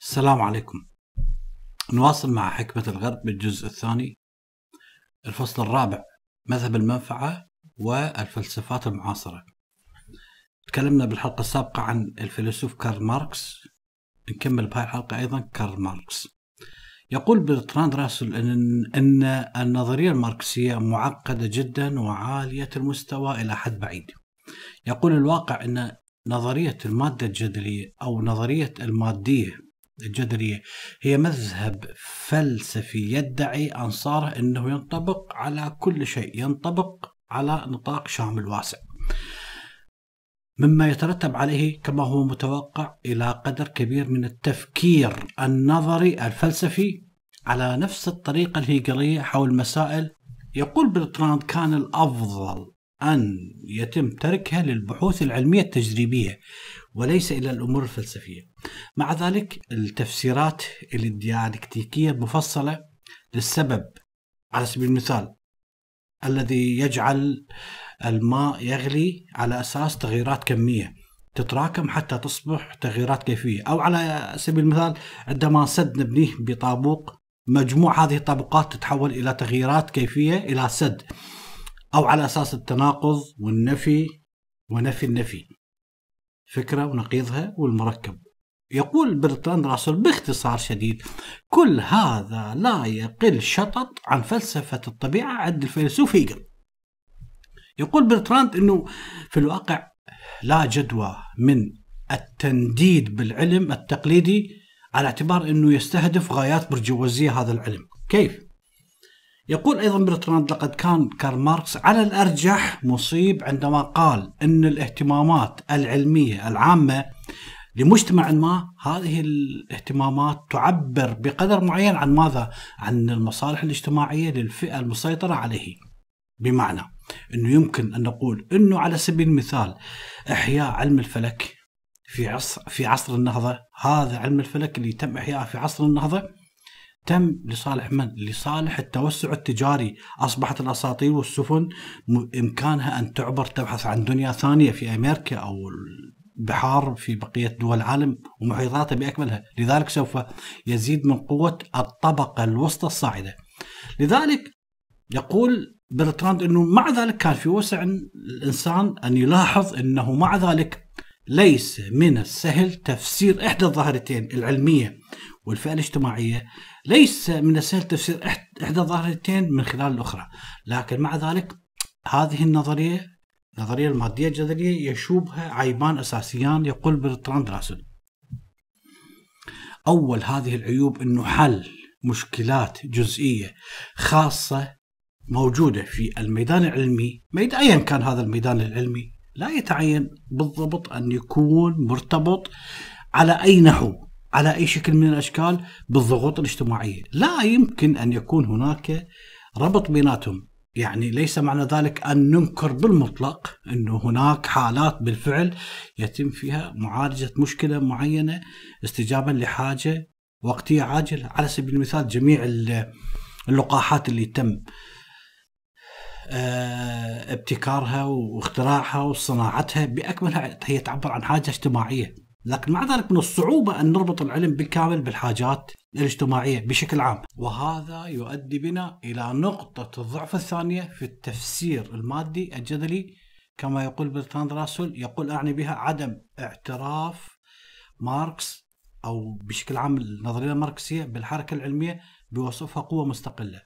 السلام عليكم. نواصل مع حكمة الغرب بالجزء الثاني، الفصل الرابع، مذهب المنفعة والفلسفات المعاصرة. تكلمنا بالحلقة السابقة عن الفيلسوف كارل ماركس، نكمل بهاي الحلقة أيضا كارل ماركس. يقول برتراند راسل أن النظرية الماركسية معقدة جدا وعالية المستوى إلى حد بعيد. يقول الواقع أن نظرية المادة الجدلية أو نظرية المادية الجدلية هي مذهب فلسفي يدعي أنصاره أنه ينطبق على كل شيء، ينطبق على نطاق شامل واسع، مما يترتب عليه كما هو متوقع إلى قدر كبير من التفكير النظري الفلسفي على نفس الطريقة الهيغلية حول مسائل. يقول برتراند كان الأفضل أن يتم تركها للبحوث العلمية التجريبية وليس إلى الأمور الفلسفية. مع ذلك التفسيرات الديالكتيكية مفصلة للسبب، على سبيل المثال الذي يجعل الماء يغلي على أساس تغييرات كمية تتراكم حتى تصبح تغييرات كيفية، أو على سبيل المثال عندما سد نبنيه بطابوق مجموع هذه الطابقات تتحول إلى تغييرات كيفية إلى سد، أو على أساس التناقض والنفي ونفي النفي، فكرة ونقيضها والمركب. يقول برتراند راسل باختصار شديد كل هذا لا يقل شطط عن فلسفة الطبيعة عند الفيلسوف هيغل. يقول برتراند أنه في الواقع لا جدوى من التنديد بالعلم التقليدي على اعتبار أنه يستهدف غايات برجوازية هذا العلم. كيف؟ يقول أيضا برتراند لقد كان كارل ماركس على الأرجح مصيب عندما قال أن الاهتمامات العلمية العامة لمجتمع ما هذه الاهتمامات تعبر بقدر معين عن ماذا؟ عن المصالح الاجتماعية للفئة المسيطرة عليه. بمعنى أنه يمكن أن نقول أنه على سبيل المثال إحياء علم الفلك في عصر النهضة، هذا علم الفلك اللي تم إحياءه في عصر النهضة تم لصالح من؟ لصالح التوسع التجاري. أصبحت الأساطيل والسفن إمكانها أن تعبر تبحث عن دنيا ثانية في أمريكا أو بحار في بقية دول العالم ومحيطاتها بأكملها، لذلك سوف يزيد من قوة الطبقة الوسطى الصاعدة. لذلك يقول برتراند أنه مع ذلك كان في وسع الإنسان أن يلاحظ أنه مع ذلك ليس من السهل تفسير إحدى الظاهرتين العلمية والفئة الاجتماعية، ليس من السهل تفسير إحدى الظاهرتين من خلال الأخرى، لكن مع ذلك هذه النظرية، نظرية المادية الجدلية، يشوبها عيبان أساسيان. يقول برتراند راسل أول هذه العيوب أنه حل مشكلات جزئية خاصة موجودة في الميدان العلمي، أيا كان هذا الميدان العلمي، لا يتعين بالضبط أن يكون مرتبط على أي نحو، على أي شكل من الأشكال، بالضغوط الاجتماعية. لا يمكن أن يكون هناك ربط بيناتهم. يعني ليس معنى ذلك أن ننكر بالمطلق أنه هناك حالات بالفعل يتم فيها معالجة مشكلة معينة استجابة لحاجة وقتية عاجلة، على سبيل المثال جميع اللقاحات اللي تم ابتكارها واختراعها وصناعتها بأكملها هي تعبر عن حاجة اجتماعية، لكن مع ذلك من الصعوبة أن نربط العلم بالكامل بالحاجات الاجتماعية بشكل عام، وهذا يؤدي بنا إلى نقطة الضعف الثانية في التفسير المادي الجدلي كما يقول برتراند راسل. يقول أعني بها عدم اعتراف ماركس أو بشكل عام النظرية الماركسية بالحركة العلمية بوصفها قوة مستقلة.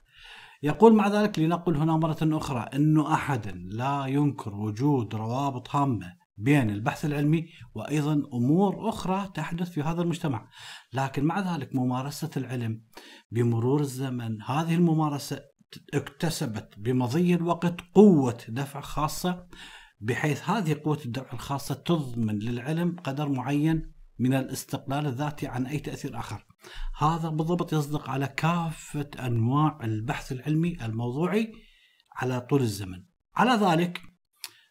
يقول مع ذلك لنقل هنا مرة أخرى أنه أحدا لا ينكر وجود روابط هامة بين البحث العلمي وأيضا أمور أخرى تحدث في هذا المجتمع، لكن مع ذلك ممارسة العلم بمرور الزمن، هذه الممارسة اكتسبت بمضي الوقت قوة دفع خاصة، بحيث هذه قوة الدفع الخاصة تضمن للعلم قدر معين من الاستقلال الذاتي عن أي تأثير آخر. هذا بالضبط يصدق على كافة أنواع البحث العلمي الموضوعي على طول الزمن. على ذلك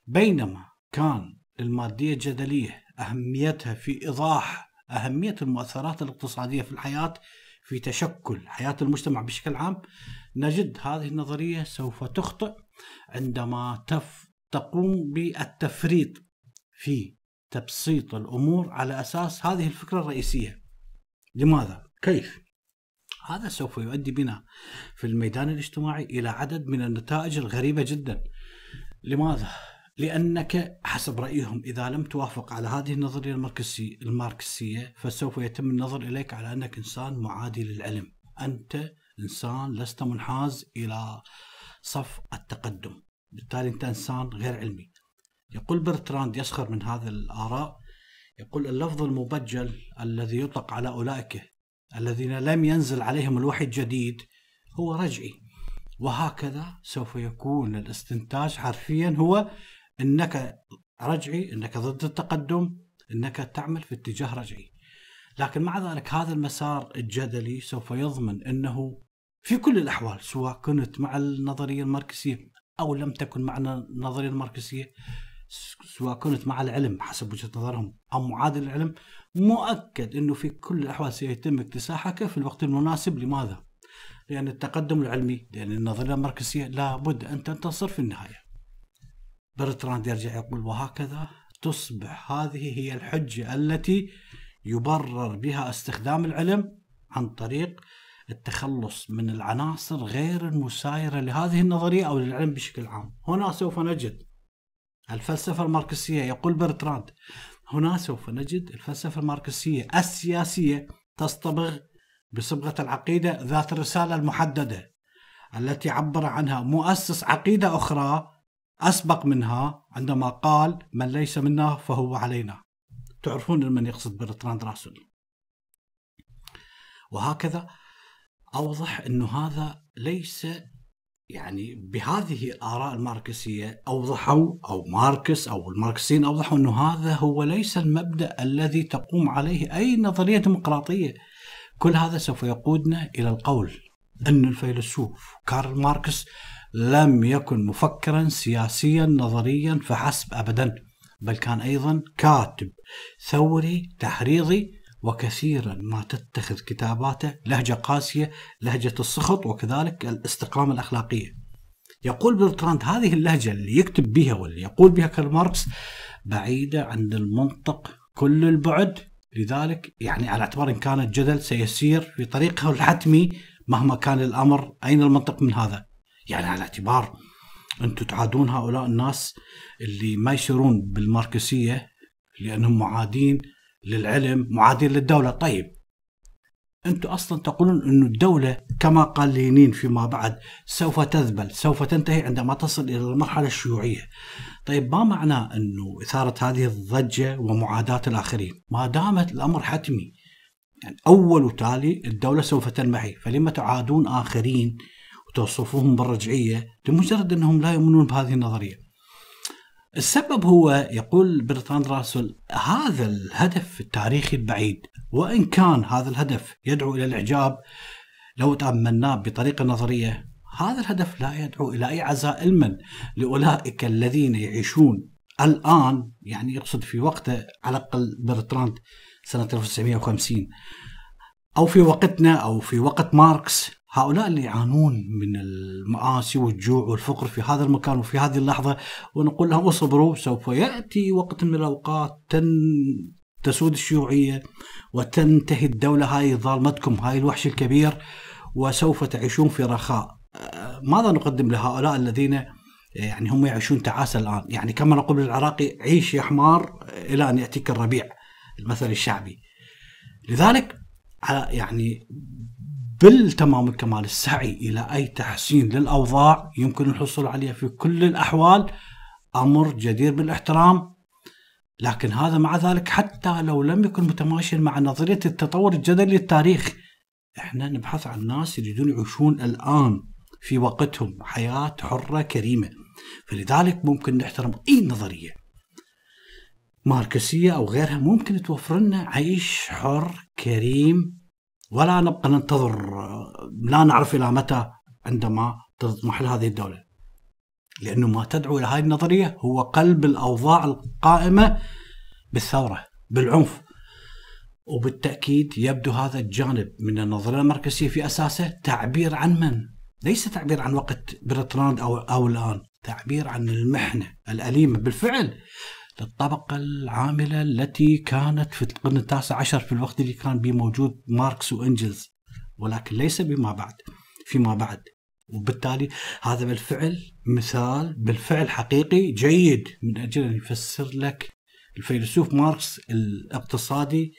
بينما كان المادية الجدلية أهميتها في إيضاح أهمية المؤثرات الاقتصادية في الحياة، في تشكل حياة المجتمع بشكل عام، نجد هذه النظرية سوف تخطئ عندما تقوم بالتفريط في تبسيط الأمور على أساس هذه الفكرة الرئيسية. لماذا؟ كيف؟ هذا سوف يؤدي بنا في الميدان الاجتماعي إلى عدد من النتائج الغريبة جدا. لماذا؟ لأنك حسب رأيهم إذا لم توافق على هذه النظرية الماركسية فسوف يتم النظر إليك على أنك إنسان معادي للعلم، أنت إنسان لست منحاز إلى صف التقدم، بالتالي أنت إنسان غير علمي. يقول برتراند يسخر من هذه الآراء، يقول اللفظ المبجل الذي يطلق على أولئك الذين لم ينزل عليهم الوحي الجديد هو رجعي، وهكذا سوف يكون الاستنتاج حرفيا هو أنك رجعي، أنك ضد التقدم، أنك تعمل في اتجاه رجعي. لكن مع ذلك هذا المسار الجدلي سوف يضمن أنه في كل الأحوال سواء كنت مع النظرية الماركسية أو لم تكن مع النظرية الماركسية، سواء كنت مع العلم حسب وجهة نظرهم أو معادل العلم، مؤكد أنه في كل الأحوال سيتم اكتساحك في الوقت المناسب. لماذا؟ لأن التقدم العلمي، لأن النظرية الماركسية لابد أن تنتصر في النهاية. برتراند يرجع يقول وهكذا تصبح هذه هي الحجة التي يبرر بها استخدام العلم عن طريق التخلص من العناصر غير المسايرة لهذه النظرية أو للعلم بشكل عام. هنا سوف نجد الفلسفة الماركسية، يقول برتراند هنا سوف نجد الفلسفة الماركسية السياسية تصطبغ بصبغة العقيدة ذات الرسالة المحددة التي عبر عنها مؤسس عقيدة أخرى أسبق منها عندما قال من ليس منا فهو علينا. تعرفون من يقصد برتراند راسل. وهكذا أوضح أنه هذا ليس يعني بهذه الآراء الماركسية، أوضحوا أو ماركس أو الماركسيين أوضحوا أنه هذا هو ليس المبدأ الذي تقوم عليه أي نظرية ديمقراطية. كل هذا سوف يقودنا إلى القول أن الفيلسوف كارل ماركس لم يكن مفكرا سياسيا نظريا فحسب أبدا، بل كان أيضا كاتب ثوري تحريضي، وكثيرا ما تتخذ كتاباته لهجة قاسية، لهجة السخط وكذلك الاستقامة الأخلاقية. يقول برتراند هذه اللهجة اللي يكتب بها واللي يقول بها كارل ماركس بعيدة عن المنطق كل البعد، لذلك يعني على اعتبار إن كان الجدل سيسير في طريقه الحتمي مهما كان الأمر، أين المنطق من هذا؟ يعني على اعتبار أنتم تعادون هؤلاء الناس اللي ما يشيرون بالماركسية لأنهم معادين للعلم، معادين للدولة. طيب أنتم أصلا تقولون أن الدولة كما قال لينين فيما بعد سوف تذبل، سوف تنتهي عندما تصل إلى المرحلة الشيوعية. طيب ما معنى أنه إثارة هذه الضجة ومعاداة الآخرين ما دامت الأمر حتمي؟ يعني أول وتالي الدولة سوف تنمحي، فلما تعادون آخرين وتوصفوهم بالرجعية لمجرد أنهم لا يؤمنون بهذه النظرية؟ السبب هو يقول برتراند راسل هذا الهدف التاريخي البعيد، وإن كان هذا الهدف يدعو إلى الإعجاب لو تأملناه بطريقة نظرية، هذا الهدف لا يدعو إلى أي عزاء علما لأولئك الذين يعيشون الآن. يعني يقصد في وقته على الأقل برتراند سنة 1950 أو في وقتنا أو في وقت ماركس، هؤلاء اللي يعانون من المآسي والجوع والفقر في هذا المكان وفي هذه اللحظة، ونقول لهم اصبروا سوف يأتي وقت من الأوقات تسود الشيوعية وتنتهي الدولة هاي ظالمتكم، هاي الوحش الكبير، وسوف تعيشون في رخاء. ماذا نقدم لهؤلاء الذين يعني هم يعيشون تعاسة الآن؟ يعني كما نقول بالعراقي عيش يا حمار إلى أن يأتيك الربيع، المثل الشعبي. لذلك يعني بالتمام الكمال السعي إلى أي تحسين للأوضاع يمكن الحصول عليها في كل الأحوال أمر جدير بالاحترام، لكن هذا مع ذلك حتى لو لم يكن متماشيا مع نظرية التطور الجدلي للتاريخ. إحنا نبحث عن ناس يريدون يعيشون الآن في وقتهم حياة حرة كريمة، فلذلك ممكن نحترم أي نظرية ماركسية أو غيرها ممكن توفر لنا عيش حر كريم، ولا نبقى ننتظر لا نعرف إلى متى عندما تضمحل هذه الدولة، لأنه ما تدعو إلى هذه النظرية هو قلب الأوضاع القائمة بالثورة بالعنف. وبالتأكيد يبدو هذا الجانب من النظرية الماركسية في أساسه تعبير عن من؟ ليس تعبير عن وقت برتراند أو الآن، تعبير عن المحنة الأليمة بالفعل للطبقة العاملة التي كانت في القرن التاسع عشر، في الوقت اللي كان به موجود ماركس وإنجلز، ولكن ليس فيما بعد. وبالتالي هذا بالفعل حقيقي جيد من أجل أن يفسر لك الفيلسوف ماركس الاقتصادي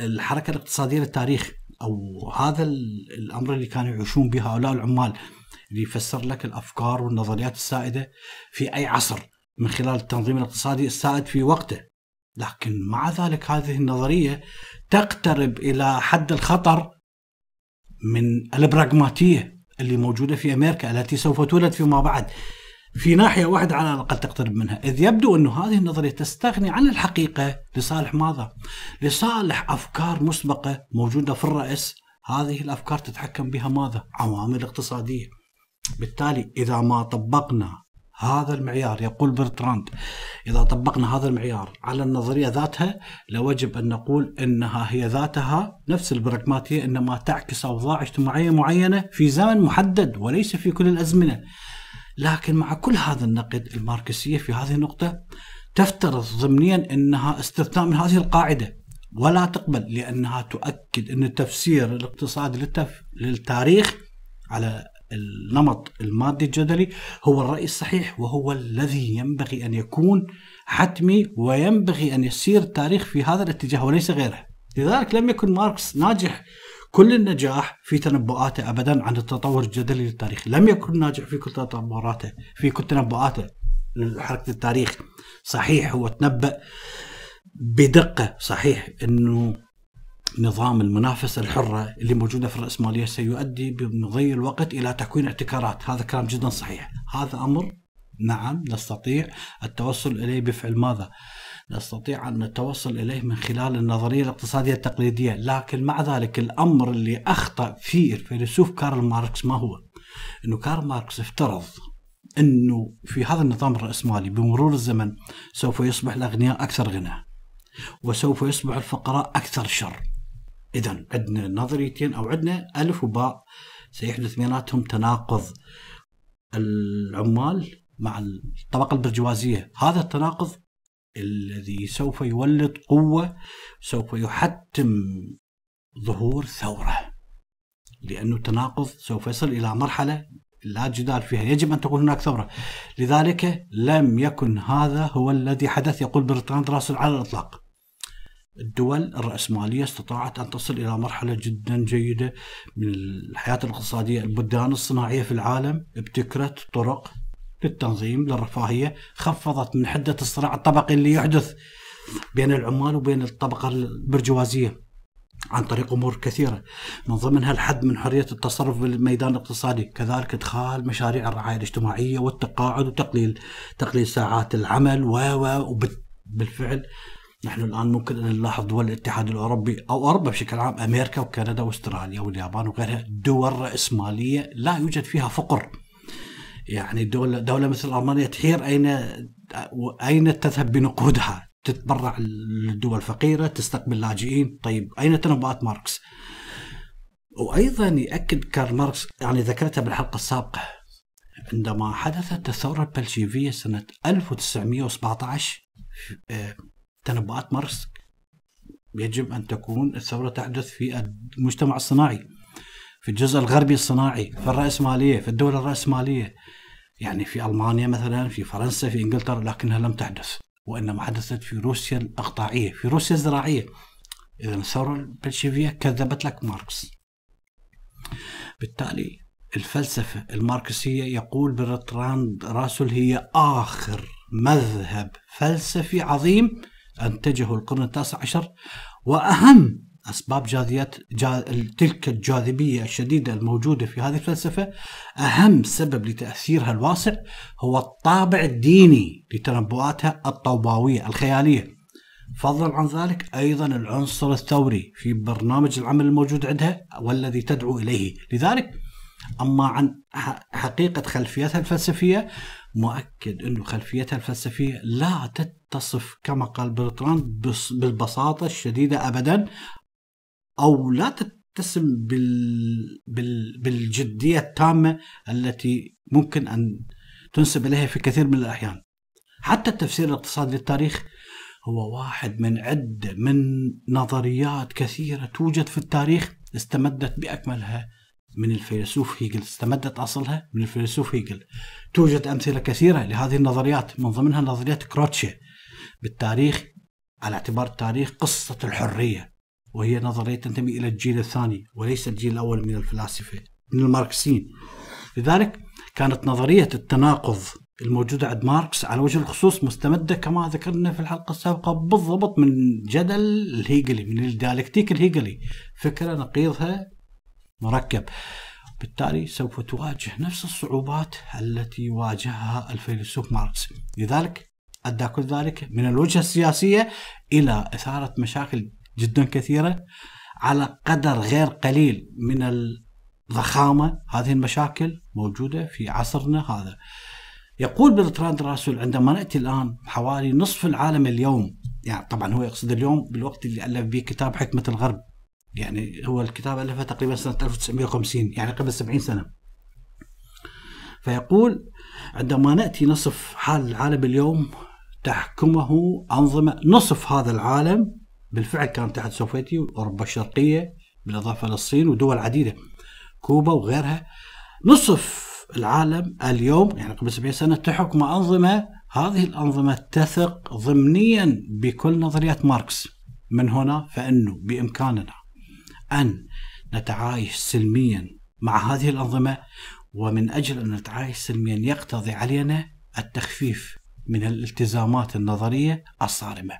الحركة الاقتصادية للتاريخ، أو هذا الأمر اللي كانوا يعيشون به هؤلاء العمال، اللي يفسر لك الأفكار والنظريات السائدة في أي عصر من خلال التنظيم الاقتصادي السائد في وقته. لكن مع ذلك هذه النظرية تقترب إلى حد الخطر من البراغماتية اللي موجودة في أمريكا التي سوف تولد فيما بعد، في ناحية واحدة على الأقل تقترب منها، إذ يبدو أن هذه النظرية تستغني عن الحقيقة لصالح ماذا؟ لصالح أفكار مسبقة موجودة في الرأس، هذه الأفكار تتحكم بها ماذا؟ عوامل اقتصادية. بالتالي إذا ما طبقنا هذا المعيار، يقول برتراند، إذا طبقنا هذا المعيار على النظرية ذاتها لوجب أن نقول أنها هي ذاتها نفس البراغماتية، إنما تعكس أوضاع اجتماعية معينة في زمن محدد وليس في كل الأزمنة. لكن مع كل هذا النقد، الماركسية في هذه النقطة تفترض ضمنيا أنها استثناء من هذه القاعدة ولا تقبل، لأنها تؤكد أن التفسير الاقتصادي للتاريخ على النمط المادي الجدلي هو الرأي الصحيح، وهو الذي ينبغي أن يكون حتمي، وينبغي أن يسير التاريخ في هذا الاتجاه وليس غيره. لذلك لم يكن ماركس ناجح كل النجاح في تنبؤاته أبدا عن التطور الجدلي للتاريخ، لم يكن ناجح في كل تطوراته، في كل تنبؤاته لحركة التاريخ. صحيح هو تنبأ بدقة، صحيح أنه نظام المنافسة الحرة اللي موجودة في الرأسمالية سيؤدي بمضي الوقت إلى تكوين احتكارات، هذا كلام جدا صحيح، هذا أمر نعم نستطيع التوصل إليه بفعل ماذا؟ نستطيع أن نتوصل إليه من خلال النظرية الاقتصادية التقليدية. لكن مع ذلك الأمر اللي أخطأ فيه الفيلسوف كارل ماركس ما هو؟ أنه كارل ماركس افترض أنه في هذا النظام الرأسمالي بمرور الزمن سوف يصبح الأغنياء أكثر غنى وسوف يصبح الفقراء أكثر شر. إذن عندنا نظريتين، أو عندنا ألف وباء سيحدث بيناتهم تناقض، العمال مع الطبقة البرجوازية. هذا التناقض الذي سوف يولد قوة، سوف يحتم ظهور ثورة، لأنه التناقض سوف يصل إلى مرحلة لا جدال فيها، يجب أن تكون هناك ثورة. لذلك لم يكن هذا هو الذي حدث، يقول برتراند راسل، على الإطلاق. الدول الرأسمالية استطاعت أن تصل إلى مرحلة جدا جيدة من الحياة الاقتصادية، البلدان الصناعية في العالم ابتكرت طرق للتنظيم للرفاهية، خفضت من حدة الصراع الطبقي اللي يحدث بين العمال وبين الطبقة البرجوازية عن طريق أمور كثيرة، من ضمنها الحد من حرية التصرف بالميدان الاقتصادي، كذلك إدخال مشاريع الرعاية الاجتماعية والتقاعد وتقليل ساعات العمل وبالفعل نحن الآن ممكن أن نلاحظ دول الاتحاد الأوروبي أو أوروبا بشكل عام، أمريكا وكندا وأستراليا واليابان وغيرها، دول رأسمالية لا يوجد فيها فقر. يعني دولة مثل ألمانيا تحير أين تذهب بنقودها، تتبرع الدول الفقيرة، تستقبل لاجئين. طيب أين تنبؤات ماركس؟ وأيضا يؤكد كارل ماركس، يعني ذكرتها بالحلقة السابقة، عندما حدثت الثورة البلشفية سنة 1917 تنبؤات ماركس يجب أن تكون الثورة تحدث في المجتمع الصناعي، في الجزء الغربي الصناعي، في الرأسمالية، في الدول الرأسمالية، يعني في ألمانيا مثلا، في فرنسا، في إنجلترا، لكنها لم تحدث، وإنما حدثت في روسيا الأقطاعية، في روسيا الزراعية. إذن الثورة البلشفية كذبت لك ماركس. بالتالي الفلسفة الماركسية، يقول برتراند راسل، هي آخر مذهب فلسفي عظيم أنتجه القرن التاسع عشر، وأهم أسباب تلك الجاذبية الشديدة الموجودة في هذه الفلسفة، أهم سبب لتأثيرها الواسع هو الطابع الديني لتنبؤاتها الطوباوية الخيالية. فضلا عن ذلك أيضا العنصر الثوري في برنامج العمل الموجود عندها والذي تدعو إليه. لذلك أما عن حقيقة خلفيتها الفلسفية، مؤكد أن خلفيتها الفلسفية لا تتصف كما قال برتراند بالبساطة الشديدة أبدا، أو لا تتسم بالجدية التامة التي ممكن أن تنسب إليها في كثير من الأحيان. حتى التفسير الاقتصادي للتاريخ هو واحد من عدة من نظريات كثيرة توجد في التاريخ استمدت بأكملها من الفيلسوف هيغل، استمدت أصلها من الفيلسوف هيغل. توجد أمثلة كثيرة لهذه النظريات، من ضمنها نظرية كروتشي بالتاريخ على اعتبار التاريخ قصة الحرية، وهي نظرية تنتمي إلى الجيل الثاني وليس الجيل الأول من الفلاسفة من الماركسيين. لذلك كانت نظرية التناقض الموجودة عند ماركس على وجه الخصوص مستمدة كما ذكرنا في الحلقة السابقة بالضبط من جدل الهيجلي، من الديالكتيك الهيجلي، فكرة نقيضها مركب، بالتالي سوف تواجه نفس الصعوبات التي واجهها الفيلسوف ماركس. لذلك أدى كل ذلك من الوجهة السياسية إلى إثارة مشاكل جدا كثيرة على قدر غير قليل من الضخامة. هذه المشاكل موجودة في عصرنا هذا. يقول برتراند راسل عندما نأتي الآن حوالي نصف العالم اليوم، يعني طبعا هو يقصد اليوم بالوقت اللي ألف به كتاب حكمة الغرب، يعني هو الكتاب ألفه تقريبا سنة 1950، يعني قبل 70 سنة. فيقول عندما نأتي نصف حال العالم اليوم تحكمه أنظمة، نصف هذا العالم بالفعل كان تحت سوفيتي، وأوروبا الشرقية بالإضافة للصين ودول عديدة كوبا وغيرها. نصف العالم اليوم يعني قبل 70 سنة تحكم أنظمة، هذه الأنظمة تثق ضمنيا بكل نظريات ماركس. من هنا فإنه بإمكاننا أن نتعايش سلميا مع هذه الأنظمة، ومن أجل أن نتعايش سلميا يقتضي علينا التخفيف من الالتزامات النظرية الصارمة.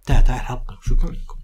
انتهت هذه الحلقة، شكرا لكم.